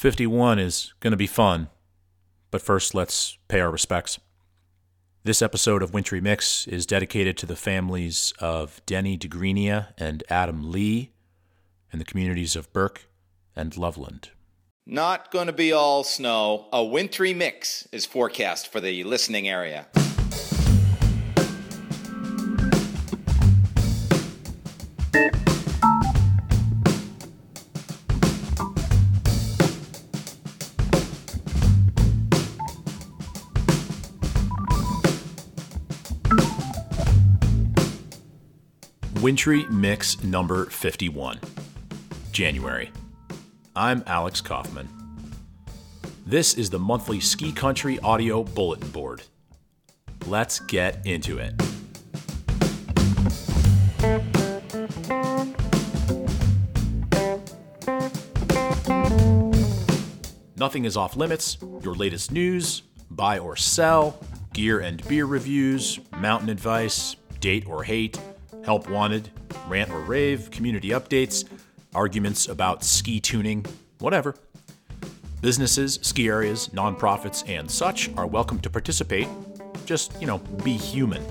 51 is going to be fun, but first let's pay our respects. This episode of Wintry Mix is dedicated to the families of Denny DeGrenia and Adam Lee and the communities of Burke and Loveland. Not going to be all snow. A wintry mix is forecast for the listening area. Wintry Mix number 51, January. I'm Alex Kaufman. This is the monthly Ski Country Audio Bulletin Board. Let's get into it. Nothing is off limits. Your latest news, buy or sell, gear and beer reviews, mountain advice, date or hate, help wanted, rant or rave, community updates, arguments about ski tuning, whatever. Businesses, ski areas, nonprofits, and such are welcome to participate. Just, be human.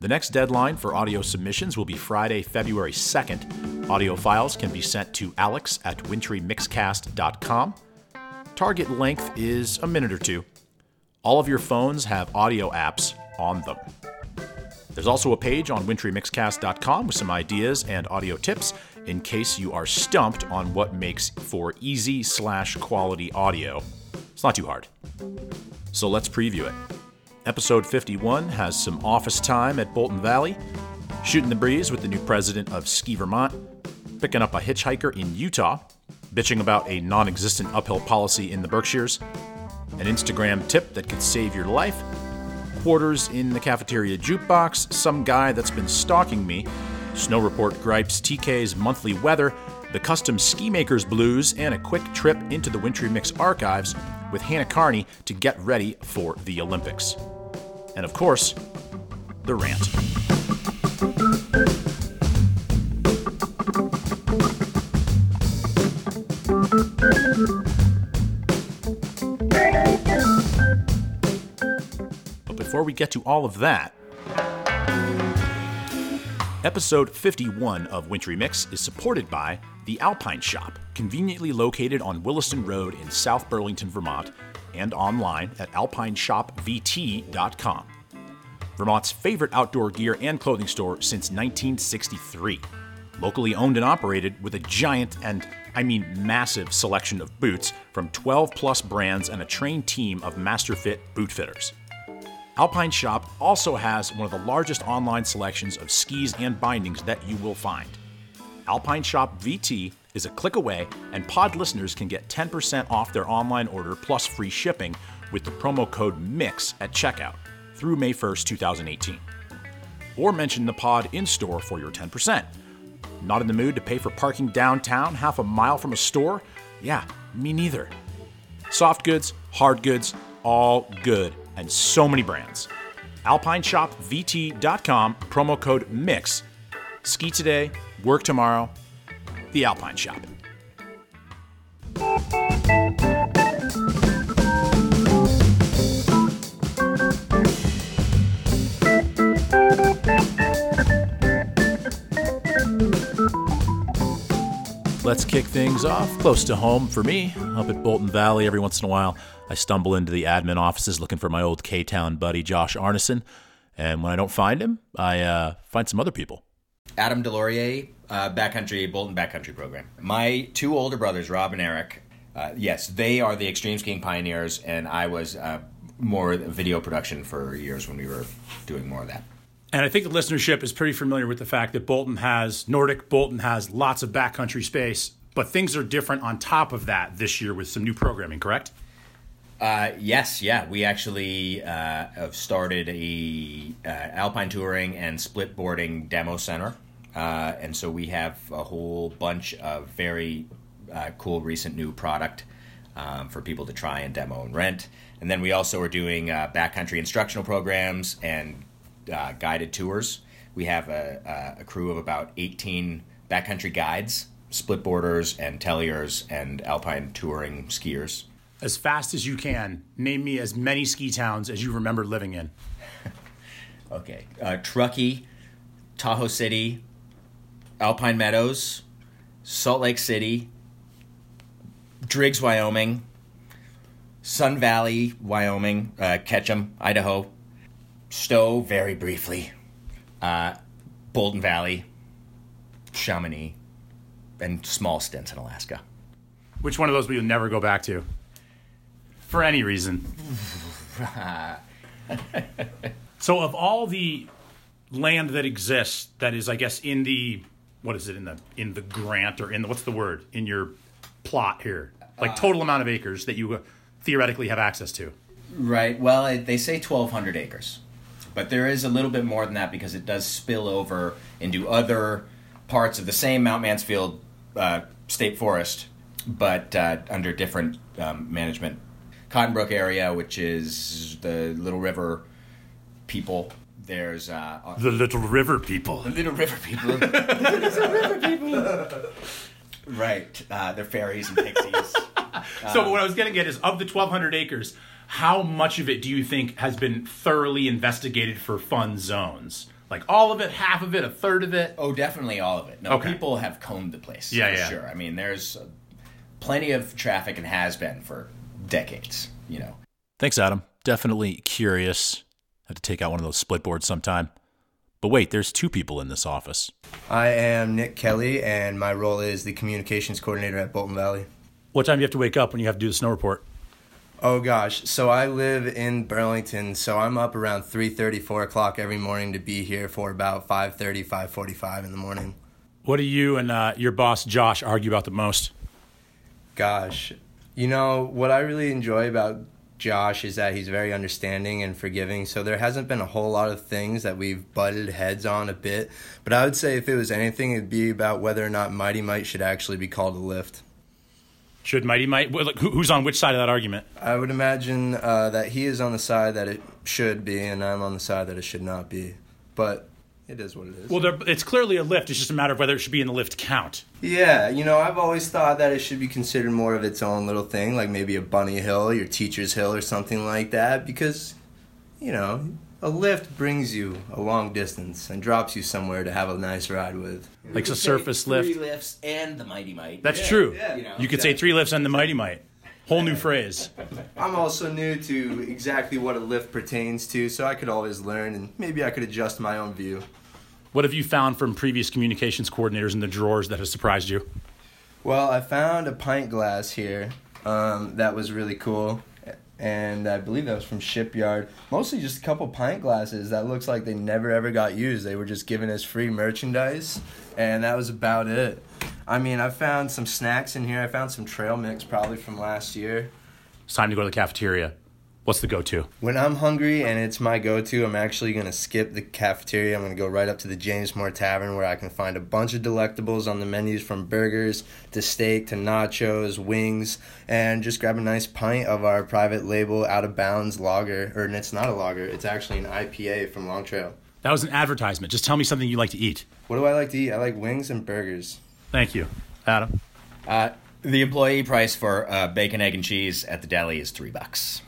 The next deadline for audio submissions will be Friday, February 2nd. Audio files can be sent to alex@wintrymixcast.com. Target length is a minute or two. All of your phones have audio apps on them. There's also a page on wintrymixcast.com with some ideas and audio tips in case you are stumped on what makes for easy/quality audio. It's not too hard. So let's preview it. Episode 51 has some office time at Bolton Valley, shooting the breeze with the new president of Ski Vermont, picking up a hitchhiker in Utah, bitching about a non-existent uphill policy in the Berkshires, an Instagram tip that could save your life, quarters in the cafeteria jukebox, some guy that's been stalking me, snow report gripes, TK's monthly weather, the custom ski maker's blues, and a quick trip into the Wintry Mix archives with Hannah Carney to get ready for the Olympics. And of course, the rant. Before we get to all of that, episode 51 of Wintry Mix is supported by the Alpine Shop, conveniently located on Williston Road in South Burlington, Vermont, and online at AlpineShopVT.com. Vermont's favorite outdoor gear and clothing store since 1963. Locally owned and operated with a giant and, massive selection of boots from 12 plus brands and a trained team of master-fit boot fitters. Alpine Shop also has one of the largest online selections of skis and bindings that you will find. Alpine Shop VT is a click away, and pod listeners can get 10% off their online order plus free shipping with the promo code MIX at checkout through May 1st, 2018. Or mention the pod in store for your 10%. Not in the mood to pay for parking downtown half a mile from a store? Yeah, me neither. Soft goods, hard goods, all good. And so many brands. AlpineShopVT.com, promo code MIX. Ski today, work tomorrow, the Alpine Shop. Let's kick things off close to home for me, up at Bolton Valley. Every once in a while, I stumble into the admin offices looking for my old K-Town buddy, Josh Arneson. And when I don't find him, I find some other people. Adam Delorier, backcountry, Bolton backcountry program. My two older brothers, Rob and Eric, yes, they are the extreme skiing pioneers, and I was more video production for years when we were doing more of that. And I think the listenership is pretty familiar with the fact that Bolton has lots of backcountry space, but things are different on top of that this year with some new programming, correct? Yes, yeah. We actually have started a alpine touring and split boarding demo center. And so we have a whole bunch of very cool recent new product for people to try and demo and rent. And then we also are doing backcountry instructional programs and guided tours. We have a crew of about 18 backcountry guides split boarders and telliers and alpine touring skiers. As fast as you can, name me as many ski towns as you remember living in. Okay. Truckee, Tahoe City, Alpine Meadows, Salt Lake City, Driggs, Wyoming, Sun Valley, Wyoming, Ketchum, Idaho, Stowe, very briefly, Bolton Valley, Chamonix, and small stints in Alaska. Which one of those will you never go back to? For any reason. So of all the land that exists that is, I guess, in the, what is it, in the grant or in the, what's the word, in your plot here? Like total amount of acres that you theoretically have access to. Right. Well, they say 1,200 acres. But there is a little bit more than that because it does spill over into other parts of the same Mount Mansfield State Forest, but under different management. Cotton Brook area, which is the Little River people. There's the Little River people. The Little River people. The Little River people. Right. They're fairies and pixies. So what I was going to get is, of the 1,200 acres, how much of it do you think has been thoroughly investigated for fun zones? Like all of it, half of it, a third of it? Oh, definitely all of it. No, okay. People have combed the place. Yeah, for sure. I mean, there's plenty of traffic and has been for decades, you know. Thanks, Adam. Definitely curious. Have to take out one of those split boards sometime. But wait, there's two people in this office. I am Nick Kelly, and my role is the communications coordinator at Bolton Valley. What time do you have to wake up when you have to do the snow report? Oh, gosh. So I live in Burlington, so I'm up around 3:30, 4 o'clock every morning to be here for about 5:30, 5:45 in the morning. What do you and your boss, Josh, argue about the most? Gosh. You know, what I really enjoy about Josh is that he's very understanding and forgiving, so there hasn't been a whole lot of things that we've butted heads on a bit. But I would say if it was anything, it'd be about whether or not Mighty Mite should actually be called a lift. Should Mighty Mite? Who's on which side of that argument? I would imagine that he is on the side that it should be, and I'm on the side that it should not be. But it is what it is. Well, it's clearly a lift. It's just a matter of whether it should be in the lift count. Yeah, you know, I've always thought that it should be considered more of its own little thing, like maybe a bunny hill, your teacher's hill, or something like that, because, you know, a lift brings you a long distance and drops you somewhere to have a nice ride with. Like a surface lift. 3 lifts and the Mighty Mite. That's true. Yeah, you know, you could say 3 lifts and the Mighty Mite. Whole new phrase. I'm also new to exactly what a lift pertains to, so I could always learn, and maybe I could adjust my own view. What have you found from previous communications coordinators in the drawers that has surprised you? Well, I found a pint glass here that was really cool. And I believe that was from Shipyard. Mostly just a couple pint glasses that looks like they never, ever got used. They were just given as free merchandise, and that was about it. I mean, I found some snacks in here. I found some trail mix probably from last year. It's time to go to the cafeteria. What's the go-to? When I'm hungry and it's my go-to, I'm actually going to skip the cafeteria. I'm going to go right up to the James Moore Tavern, where I can find a bunch of delectables on the menus, from burgers to steak to nachos, wings, and just grab a nice pint of our private label Out of Bounds lager. Or it's not a lager. It's actually an IPA from Long Trail. That was an advertisement. Just tell me something you like to eat. What do I like to eat? I like wings and burgers. Thank you. Adam? The employee price for bacon, egg, and cheese at the deli is $3.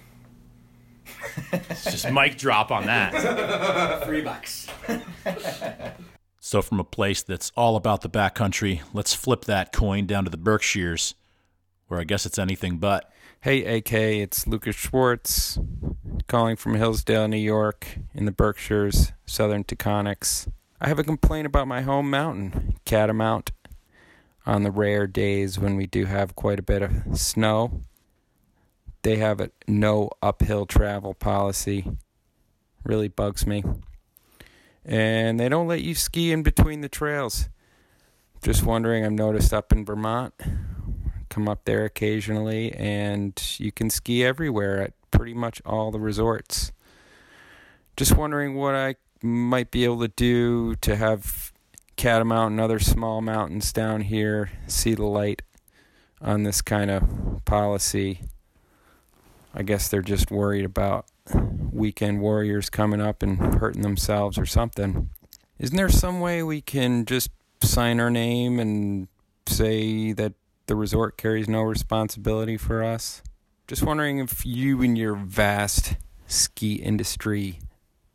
It's just mic drop on that. $3. So from a place that's all about the backcountry, let's flip that coin down to the Berkshires, where I guess it's anything but. Hey, AK, it's Lucas Schwartz, calling from Hillsdale, New York, in the Berkshires, Southern Taconics. I have a complaint about my home mountain, Catamount, on the rare days when we do have quite a bit of snow. They have a no uphill travel policy. Really bugs me. And they don't let you ski in between the trails. Just wondering, I've noticed up in Vermont, come up there occasionally, and you can ski everywhere at pretty much all the resorts. Just wondering what I might be able to do to have Catamount and other small mountains down here see the light on this kind of policy. I guess they're just worried about weekend warriors coming up and hurting themselves or something. Isn't there some way we can just sign our name and say that the resort carries no responsibility for us. Just wondering if you and your vast ski industry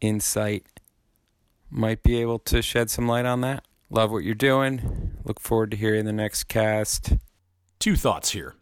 insight might be able to shed some light on that. Love what you're doing. Look forward to hearing the next cast. Two thoughts here.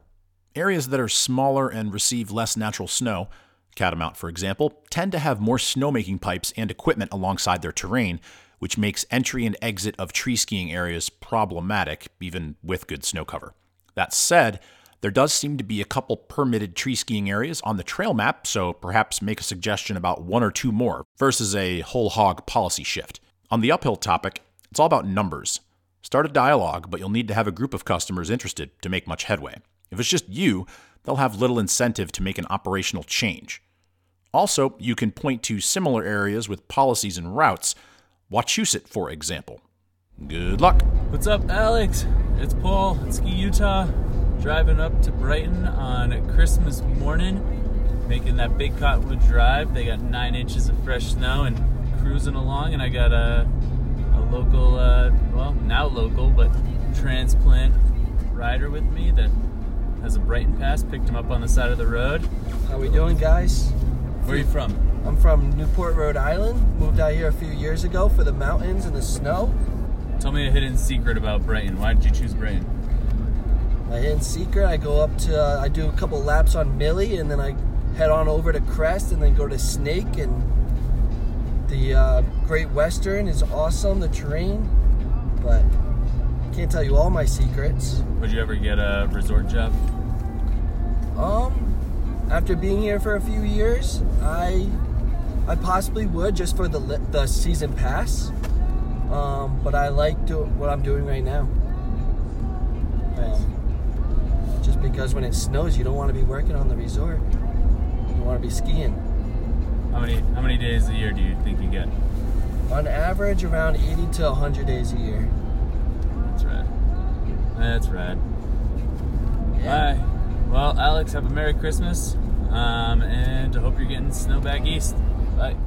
Areas that are smaller and receive less natural snow, Catamount for example, tend to have more snowmaking pipes and equipment alongside their terrain, which makes entry and exit of tree skiing areas problematic, even with good snow cover. That said, there does seem to be a couple permitted tree skiing areas on the trail map, so perhaps make a suggestion about one or two more versus a whole hog policy shift. On the uphill topic, it's all about numbers. Start a dialogue, but you'll need to have a group of customers interested to make much headway. If it's just you, they'll have little incentive to make an operational change. Also, you can point to similar areas with policies and routes, Wachusett, for example. Good luck. What's up, Alex? It's Paul at Ski Utah, driving up to Brighton on Christmas morning, making that big Cottonwood drive. They got 9 inches of fresh snow and cruising along, and I got a local, well, now local, but transplant rider with me that has a Brighton pass. Picked him up on the side of the road. How we doing, guys? Where are you from? I'm from Newport, Rhode Island. Moved out here a few years ago for the mountains and the snow. Tell me a hidden secret about Brighton. Why did you choose Brighton? My hidden secret, I go up to, I do a couple laps on Millie, and then I head on over to Crest, and then go to Snake, and the Great Western is awesome, the terrain, but can't tell you all my secrets. Would you ever get a resort job? After being here for a few years, I possibly would, just for the season pass, but I like what I'm doing right now. Just because when it snows, you don't want to be working on the resort. You want to be skiing. How many days a year do you think you get? On average, around 80 to 100 days a year. That's right. That's right. Yeah. Bye. Well, Alex, have a Merry Christmas, and I hope you're getting snow back east. Bye. A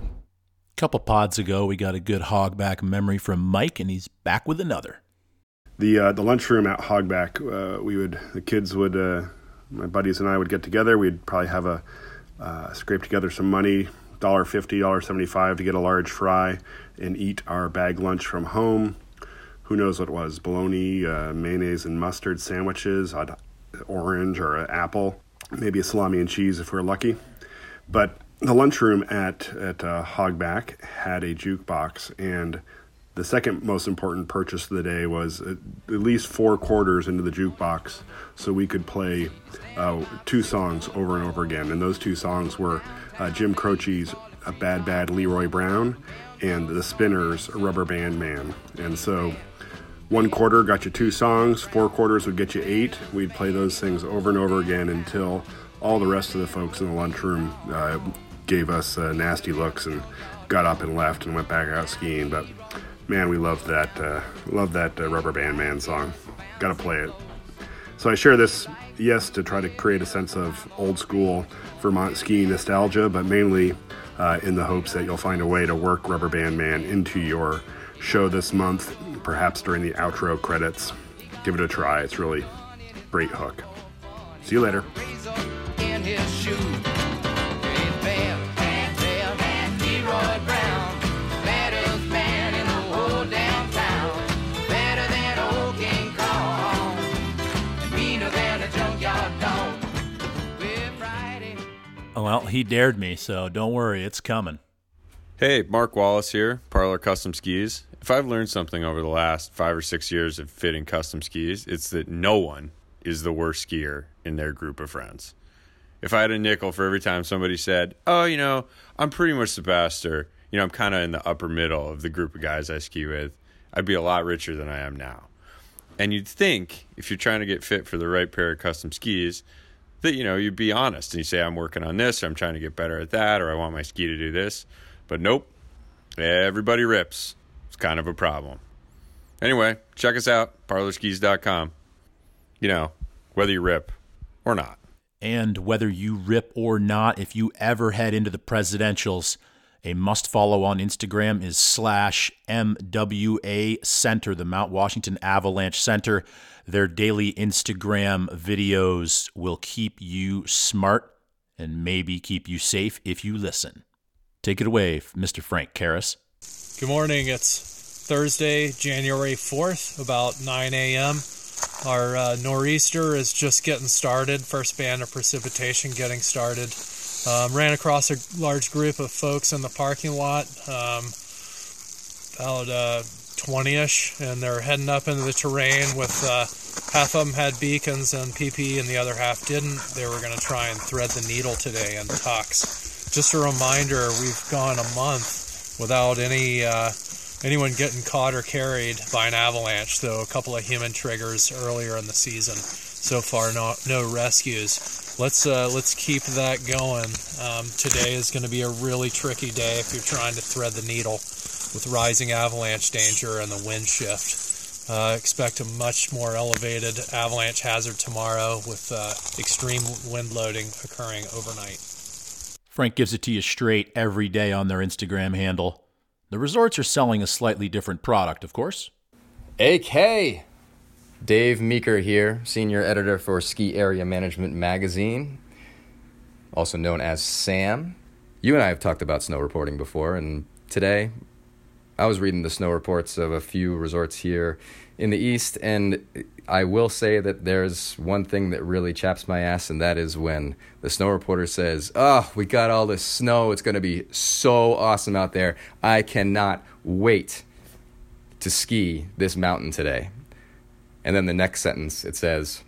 couple pods ago, we got a good Hogback memory from Mike, and he's back with another. The lunchroom at Hogback, my buddies and I would get together. We'd probably have scrape together some money, $1.50, $1.75 to get a large fry and eat our bag lunch from home. Who knows what it was? Bologna, mayonnaise and mustard sandwiches, an orange or an apple, maybe a salami and cheese if we're lucky. But the lunchroom at Hogback had a jukebox, and the second most important purchase of the day was at least 4 quarters into the jukebox, so we could play 2 songs over and over again. And those 2 songs were Jim Croce's Bad Bad Leroy Brown and The Spinners' Rubber Band Man. And so 1 quarter got you 2 songs, 4 quarters would get you 8. We'd play those things over and over again until all the rest of the folks in the lunchroom gave us nasty looks and got up and left and went back out skiing. But man, we love that Rubber Band Man song. Gotta play it. So I share this, yes, to try to create a sense of old school Vermont skiing nostalgia, but mainly in the hopes that you'll find a way to work Rubber Band Man into your show this month, perhaps during the outro credits. Give it a try. It's really a great hook. See you later. In his shoe. Well, he dared me, so don't worry, it's coming. Hey, Mark Wallace here, Parlor Custom Skis. If I've learned something over the last 5 or 6 years of fitting custom skis, it's that no one is the worst skier in their group of friends. If I had a nickel for every time somebody said, oh, you know, I'm pretty much the best, or, you know, I'm kind of in the upper middle of the group of guys I ski with, I'd be a lot richer than I am now. And you'd think, if you're trying to get fit for the right pair of custom skis, that, you know, you'd be honest and you say, I'm working on this, or I'm trying to get better at that, or I want my ski to do this. But nope, everybody rips. It's kind of a problem. Anyway, check us out, parlorskis.com. You know, whether you rip or not. And whether you rip or not, if you ever head into the presidentials A must follow on Instagram is /MWA Center, the Mount Washington Avalanche Center. Their daily Instagram videos will keep you smart and maybe keep you safe if you listen. Take it away, Mr. Frank Karras. Good morning. It's Thursday, January 4th, about 9 a.m. Our nor'easter is just getting started. First band of precipitation getting started. Ran across a large group of folks in the parking lot, about 20-ish, and they're heading up into the terrain with half of them had beacons and PP and the other half didn't. They were going to try and thread the needle today in tucks. Just a reminder, we've gone a month without any anyone getting caught or carried by an avalanche, though a couple of human triggers earlier in the season. So far, no rescues. Let's keep that going. Today is going to be a really tricky day if you're trying to thread the needle with rising avalanche danger and the wind shift. Expect a much more elevated avalanche hazard tomorrow with extreme wind loading occurring overnight. Frank gives it to you straight every day on their Instagram handle. The resorts are selling a slightly different product, of course. AK! Dave Meeker here, senior editor for Ski Area Management Magazine, also known as Sam. You and I have talked about snow reporting before, and today I was reading the snow reports of a few resorts here in the East, and I will say that there's one thing that really chaps my ass, and that is when the snow reporter says, "Oh, we got all this snow. It's going to be so awesome out there. I cannot wait to ski this mountain today." And then the next sentence, it says,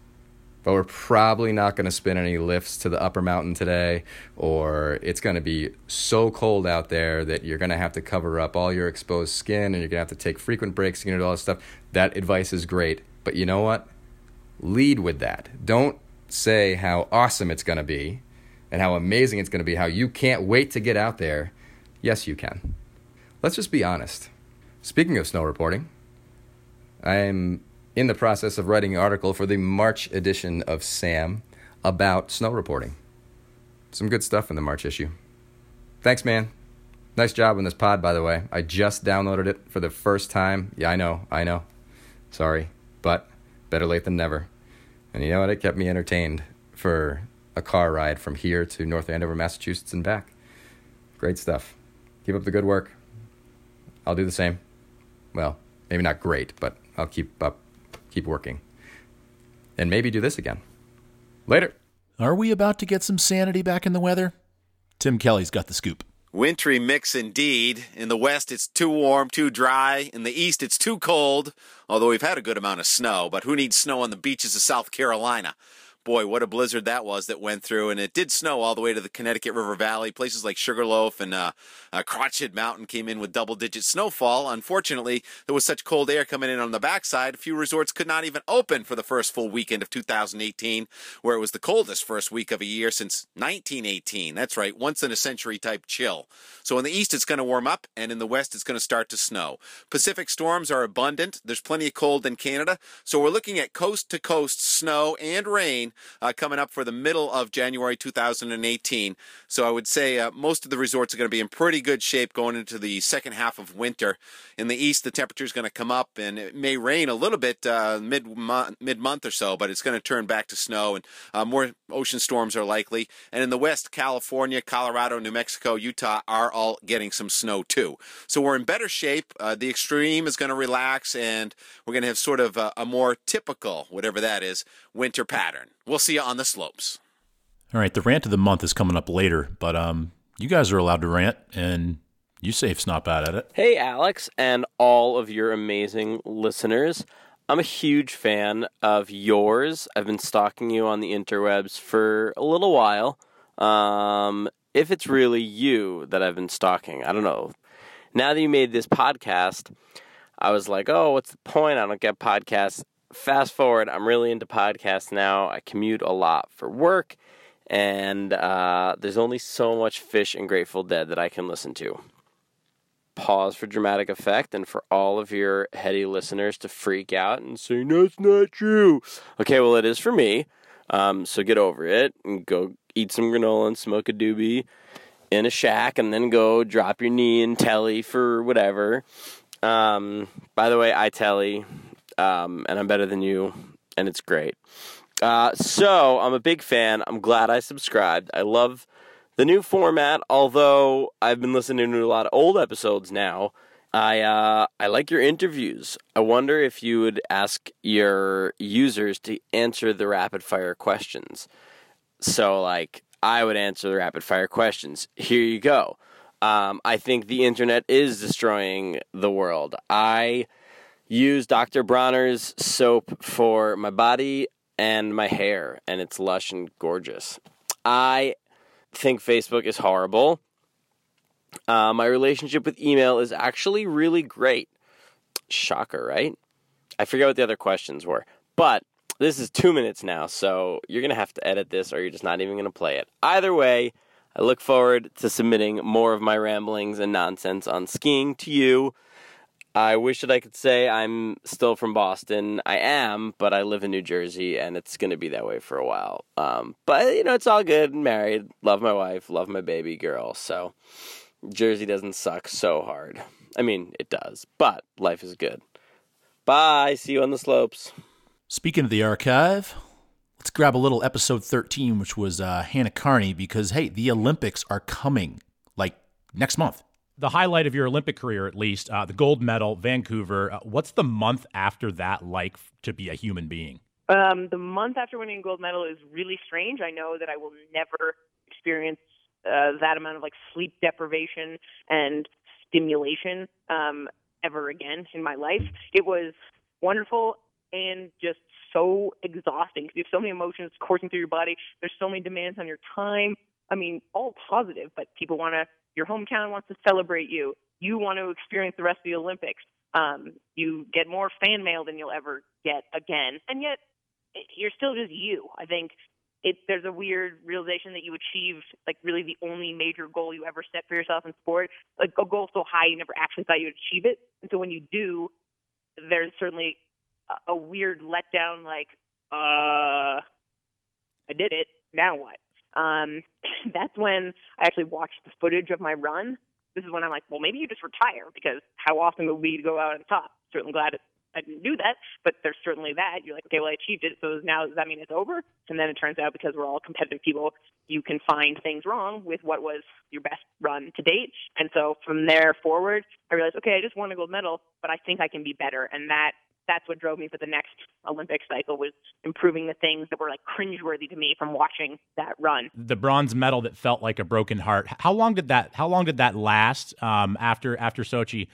"But we're probably not going to spin any lifts to the upper mountain today," or "It's going to be so cold out there that you're going to have to cover up all your exposed skin and you're going to have to take frequent breaks, you're going to do all this stuff." That advice is great, but you know what? Lead with that. Don't say how awesome it's going to be and how amazing it's going to be, how you can't wait to get out there. Yes, you can. Let's just be honest. Speaking of snow reporting, I'm in the process of writing an article for the March edition of Sam about snow reporting. Some good stuff in the March issue. Thanks, man. Nice job on this pod, by the way. I just downloaded it for the first time. Yeah, I know. Sorry, but better late than never. And you know what? It kept me entertained for a car ride from here to North Andover, Massachusetts, and back. Great stuff. Keep up the good work. I'll do the same. Well, maybe not great, but I'll keep working, and maybe do this again later. Are we about to get some sanity back in the weather? Tim Kelly's got the scoop. Wintry mix indeed. In the west, it's too warm, too dry. In the east, it's too cold, although we've had a good amount of snow, but who needs snow on the beaches of South Carolina? Boy, what a blizzard that was that went through, and it did snow all the way to the Connecticut River Valley. Places like Sugarloaf and Crotchet Mountain came in with double-digit snowfall. Unfortunately, there was such cold air coming in on the backside, a few resorts could not even open for the first full weekend of 2018, where it was the coldest first week of a year since 1918. That's right, once-in-a-century type chill. So in the east, it's going to warm up, and in the west, it's going to start to snow. Pacific storms are abundant. There's plenty of cold in Canada, so we're looking at coast-to-coast snow and rain coming up for the middle of January 2018. So I would say most of the resorts are going to be in pretty good shape going into the second half of winter. In the east, the temperature is going to come up, and it may rain a little bit mid-month or so, but it's going to turn back to snow, and more ocean storms are likely. And in the west, California, Colorado, New Mexico, Utah are all getting some snow too. So we're in better shape. The extreme is going to relax, and we're going to have sort of a more typical, whatever that is, winter pattern. We'll see you on the slopes. All right, the rant of the month is coming up later, but you guys are allowed to rant, and USAFE's not bad at it. Hey, Alex, and all of your amazing listeners. I'm a huge fan of yours. I've been stalking you on the interwebs for a little while. If it's really you that I've been stalking, I don't know. Now that you made this podcast, I was like, oh, what's the point? I don't get podcasts. Fast forward, I'm really into podcasts now. I commute a lot for work, and there's only so much Fish and Grateful Dead that I can listen to. Pause for dramatic effect, and for all of your heady listeners to freak out and say, "That's not true." Okay, well, it is for me, so get over it and go eat some granola and smoke a doobie in a shack and then go drop your knee and telly for whatever. By the way, I telly, and I'm better than you, and it's great. So I'm a big fan. I'm glad I subscribed. I love the new format, although I've been listening to a lot of old episodes now. I like your interviews. I wonder if you would ask your users to answer the rapid-fire questions. So, like, I would answer the rapid-fire questions. Here you go. I think the internet is destroying the world. I use Dr. Bronner's soap for my body and my hair, and it's lush and gorgeous. I think Facebook is horrible. My relationship with email is actually really great. Shocker, right? I forget what the other questions were, but this is 2 minutes now, so you're going to have to edit this or you're just not even going to play it. Either way, I look forward to submitting more of my ramblings and nonsense on skiing to you. I wish that I could say I'm still from Boston. I am, but I live in New Jersey, and it's going to be that way for a while. But, you know, it's all good. I'm married. Love my wife. Love my baby girl. So Jersey doesn't suck so hard. I mean, it does, but life is good. Bye. See you on the slopes. Speaking of the archive, let's grab a little episode 13, which was Hannah Carney, because, hey, the Olympics are coming, like, next month. The highlight of your Olympic career, at least, the gold medal, Vancouver. What's the month after that like to be a human being? The month after winning a gold medal is really strange. I know that I will never experience that amount of like sleep deprivation and stimulation ever again in my life. It was wonderful and just so exhausting because you have so many emotions coursing through your body. There's so many demands on your time. I mean, all positive, but people want to. Your hometown wants to celebrate you. You want to experience the rest of the Olympics. You get more fan mail than you'll ever get again. And yet, you're still just you. I think there's a weird realization that you achieved, like, really the only major goal you ever set for yourself in sport. Like, a goal so high you never actually thought you'd achieve it. And so when you do, there's certainly a weird letdown, like, I did it. Now what? That's when I actually watched the footage of my run. This is when I'm like, well, maybe you just retire because how often would we go out on top? Certainly glad I didn't do that, but there's certainly that. You're like, okay, well, I achieved it, so now does that mean it's over? And then it turns out because we're all competitive people, you can find things wrong with what was your best run to date. And so from there forward, I realized, okay, I just won a gold medal, but I think I can be better. And that's what drove me for the next Olympic cycle was improving the things that were like cringeworthy to me from watching that run. The bronze medal that felt like a broken heart. How long did that last after Sochi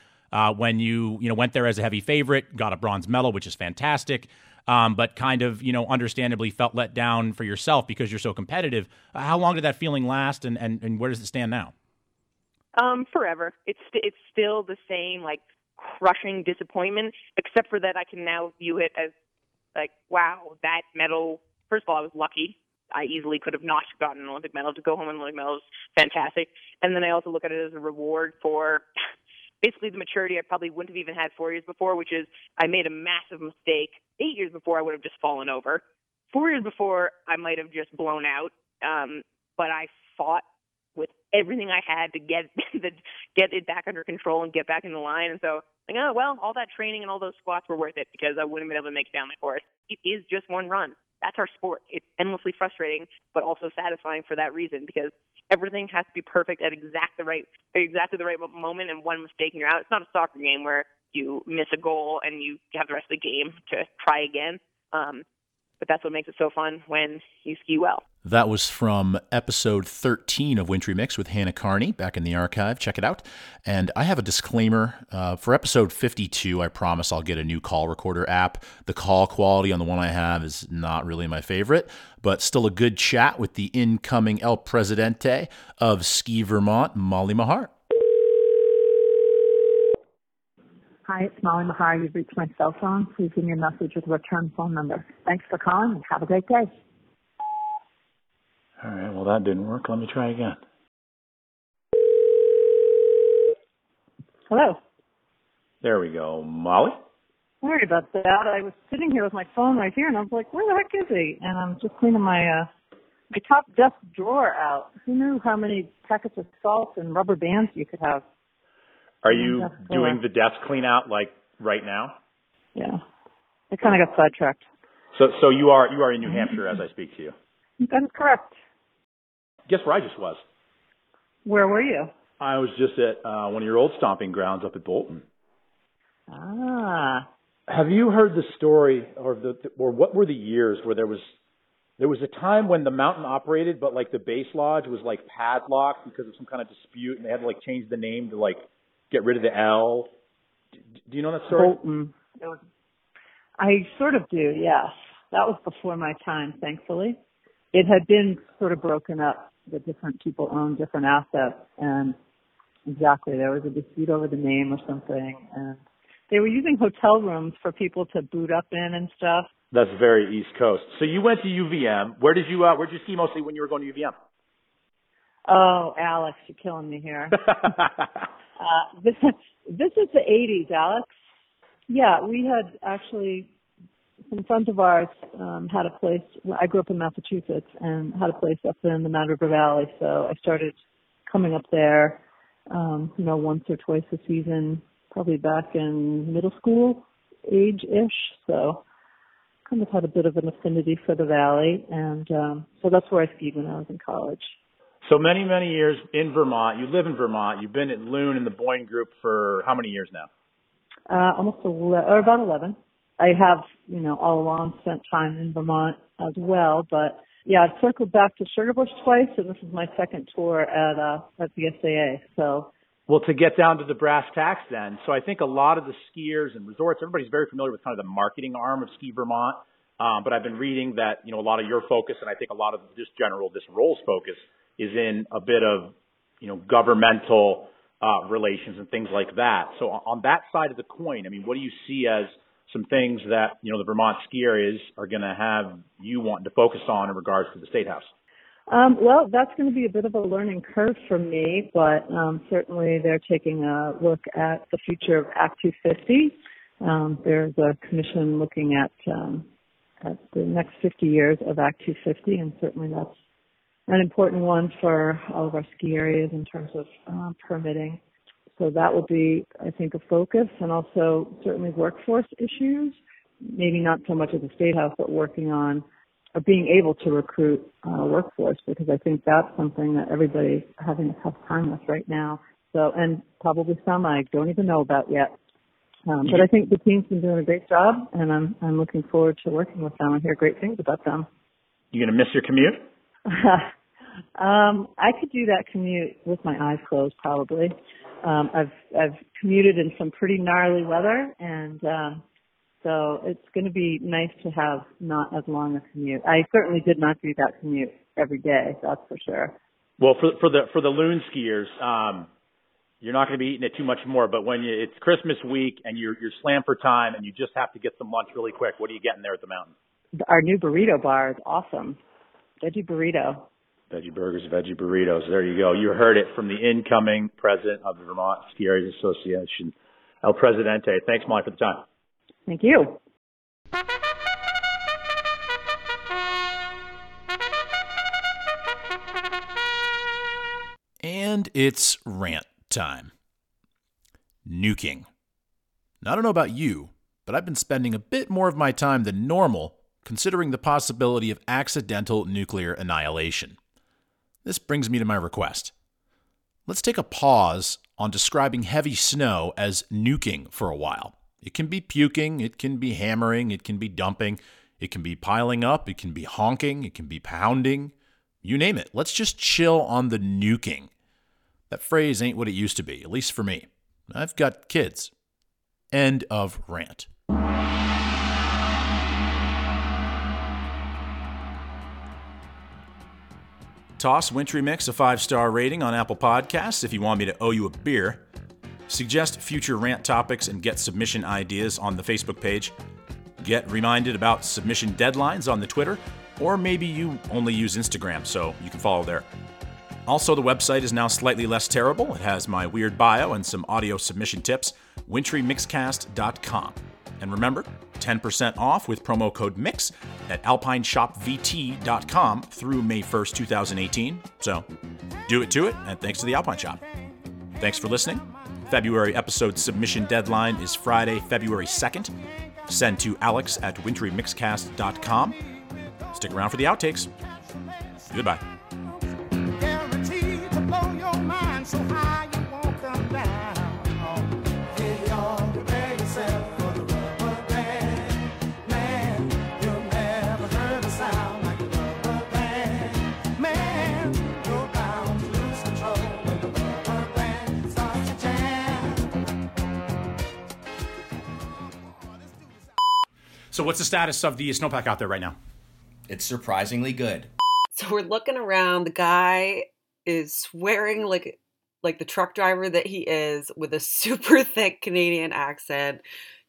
when you went there as a heavy favorite, got a bronze medal, which is fantastic, but kind of, understandably felt let down for yourself because you're so competitive. How long did that feeling last and where does it stand now? Forever. It's still the same, like, crushing disappointment, except for that I can now view it as like, wow, that medal, first of all, I was lucky. I easily could have not gotten an Olympic medal. To go home with an Olympic medal is fantastic. And then I also look at it as a reward for basically the maturity I probably wouldn't have even had 4 years before, which is I made a massive mistake. 8 years before, I would have just fallen over. 4 years before, I might have just blown out. But I fought with everything I had to get it back under control and get back in the line. And so, like, oh, well, all that training and all those squats were worth it because I wouldn't have been able to make it down my course. It is just one run. That's our sport. It's endlessly frustrating, but also satisfying for that reason because everything has to be perfect at exactly the right moment and one mistake and you're out. It's not a soccer game where you miss a goal and you have the rest of the game to try again. But that's what makes it so fun when you ski well. That was from episode 13 of Wintry Mix with Hannah Carney, back in the archive. Check it out. And I have a disclaimer. For episode 52, I promise I'll get a new call recorder app. The call quality on the one I have is not really my favorite, but still a good chat with the incoming El Presidente of Ski Vermont, Molly Mahar. Hi, it's Molly Mahar. You've reached my cell phone. Please leave me a message with a return phone number. Thanks for calling and have a great day. All right, well, that didn't work. Let me try again. Hello. There we go. Molly? Sorry about that. I was sitting here with my phone right here, and I was like, where the heck is he? And I'm just cleaning my my top desk drawer out. Who knew how many packets of salt and rubber bands you could have? Are you doing the desk clean out like right now? Yeah. I kind of got sidetracked. So you are in New Hampshire as I speak to you. That is correct. Guess where I just was. Where were you? I was just at one of your old stomping grounds up at Bolton. Ah. Have you heard the story or what were the years where there was a time when the mountain operated, but like the base lodge was like padlocked because of some kind of dispute, and they had to like change the name to like get rid of the L. Do you know that story? Bolton. I sort of do, yes. That was before my time, thankfully. It had been sort of broken up. The different people owned different assets, and exactly, there was a dispute over the name or something, and they were using hotel rooms for people to boot up in and stuff. That's very East Coast. So you went to UVM. Where did you ski mostly when you were going to UVM? Oh, Alex, you're killing me here. This is the 80s, Alex. Yeah, we had actually some friends of ours had a place. I grew up in Massachusetts and had a place up in the Mad River Valley, so I started coming up there, once or twice a season, probably back in middle school age-ish. So kind of had a bit of an affinity for the valley, and so that's where I skied when I was in college. So many, many years in Vermont. You live in Vermont. You've been at Loon and the Boyne Group for how many years now? About 11. I have, all along spent time in Vermont as well, but yeah, I've circled back to Sugarbush twice, and this is my second tour at the SAA. So, well, to get down to the brass tacks then, so I think a lot of the skiers and resorts, everybody's very familiar with kind of the marketing arm of Ski Vermont, but I've been reading that a lot of your focus, and I think a lot of this role's focus is in a bit of governmental relations and things like that. So on that side of the coin, I mean, what do you see as some things that, the Vermont ski areas are going to have you wanting to focus on in regards to the Statehouse? Well, that's going to be a bit of a learning curve for me, but certainly they're taking a look at the future of Act 250. There's a commission looking at the next 50 years of Act 250, and certainly that's an important one for all of our ski areas in terms of permitting. So that will be, I think, a focus, and also certainly workforce issues, maybe not so much at the Statehouse, but working on or being able to recruit workforce, because I think that's something that everybody's having a tough time with right now. So, and probably some I don't even know about yet. But I think the team's been doing a great job, and I'm looking forward to working with them and hear great things about them. You going to miss your commute? I could do that commute with my eyes closed, probably. I've commuted in some pretty gnarly weather, and so it's going to be nice to have not as long a commute. I certainly did not do that commute every day, that's for sure. Well, for the Loon skiers, you're not going to be eating it too much more. But when it's Christmas week and you're slammed for time and you just have to get some lunch really quick, what are you getting there at the mountain? Our new burrito bar is awesome. Veggie burrito. Veggie burgers, veggie burritos. There you go. You heard it from the incoming president of the Vermont Ski Areas Association, El Presidente. Thanks, Molly, for the time. Thank you. And it's rant time. Nuking. Now, I don't know about you, but I've been spending a bit more of my time than normal considering the possibility of accidental nuclear annihilation. This brings me to my request. Let's take a pause on describing heavy snow as nuking for a while. It can be puking, it can be hammering, it can be dumping, it can be piling up, it can be honking, it can be pounding, you name it. Let's just chill on the nuking. That phrase ain't what it used to be, at least for me. I've got kids. End of rant. Toss Wintry Mix a 5-star rating on Apple Podcasts if you want me to owe you a beer. Suggest future rant topics and get submission ideas on the Facebook page. Get reminded about submission deadlines on the Twitter, or maybe you only use Instagram, so you can follow there. Also, the website is now slightly less terrible. It has my weird bio and some audio submission tips, wintrymixcast.com. And remember, 10% off with promo code MIX at AlpineShopVT.com through May 1st, 2018. So do it to it, and thanks to the Alpine Shop. Thanks for listening. February episode submission deadline is Friday, February 2nd. Send to alex at wintrymixcast.com. Stick around for the outtakes. Goodbye. Guaranteed to blow your mind so high you won't come down. So what's the status of the snowpack out there right now? It's surprisingly good. So we're looking around. The guy is swearing like the truck driver that he is, with a super thick Canadian accent,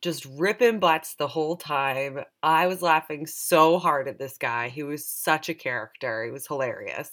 just ripping butts the whole time. I was laughing so hard at this guy. He was such a character. He was hilarious.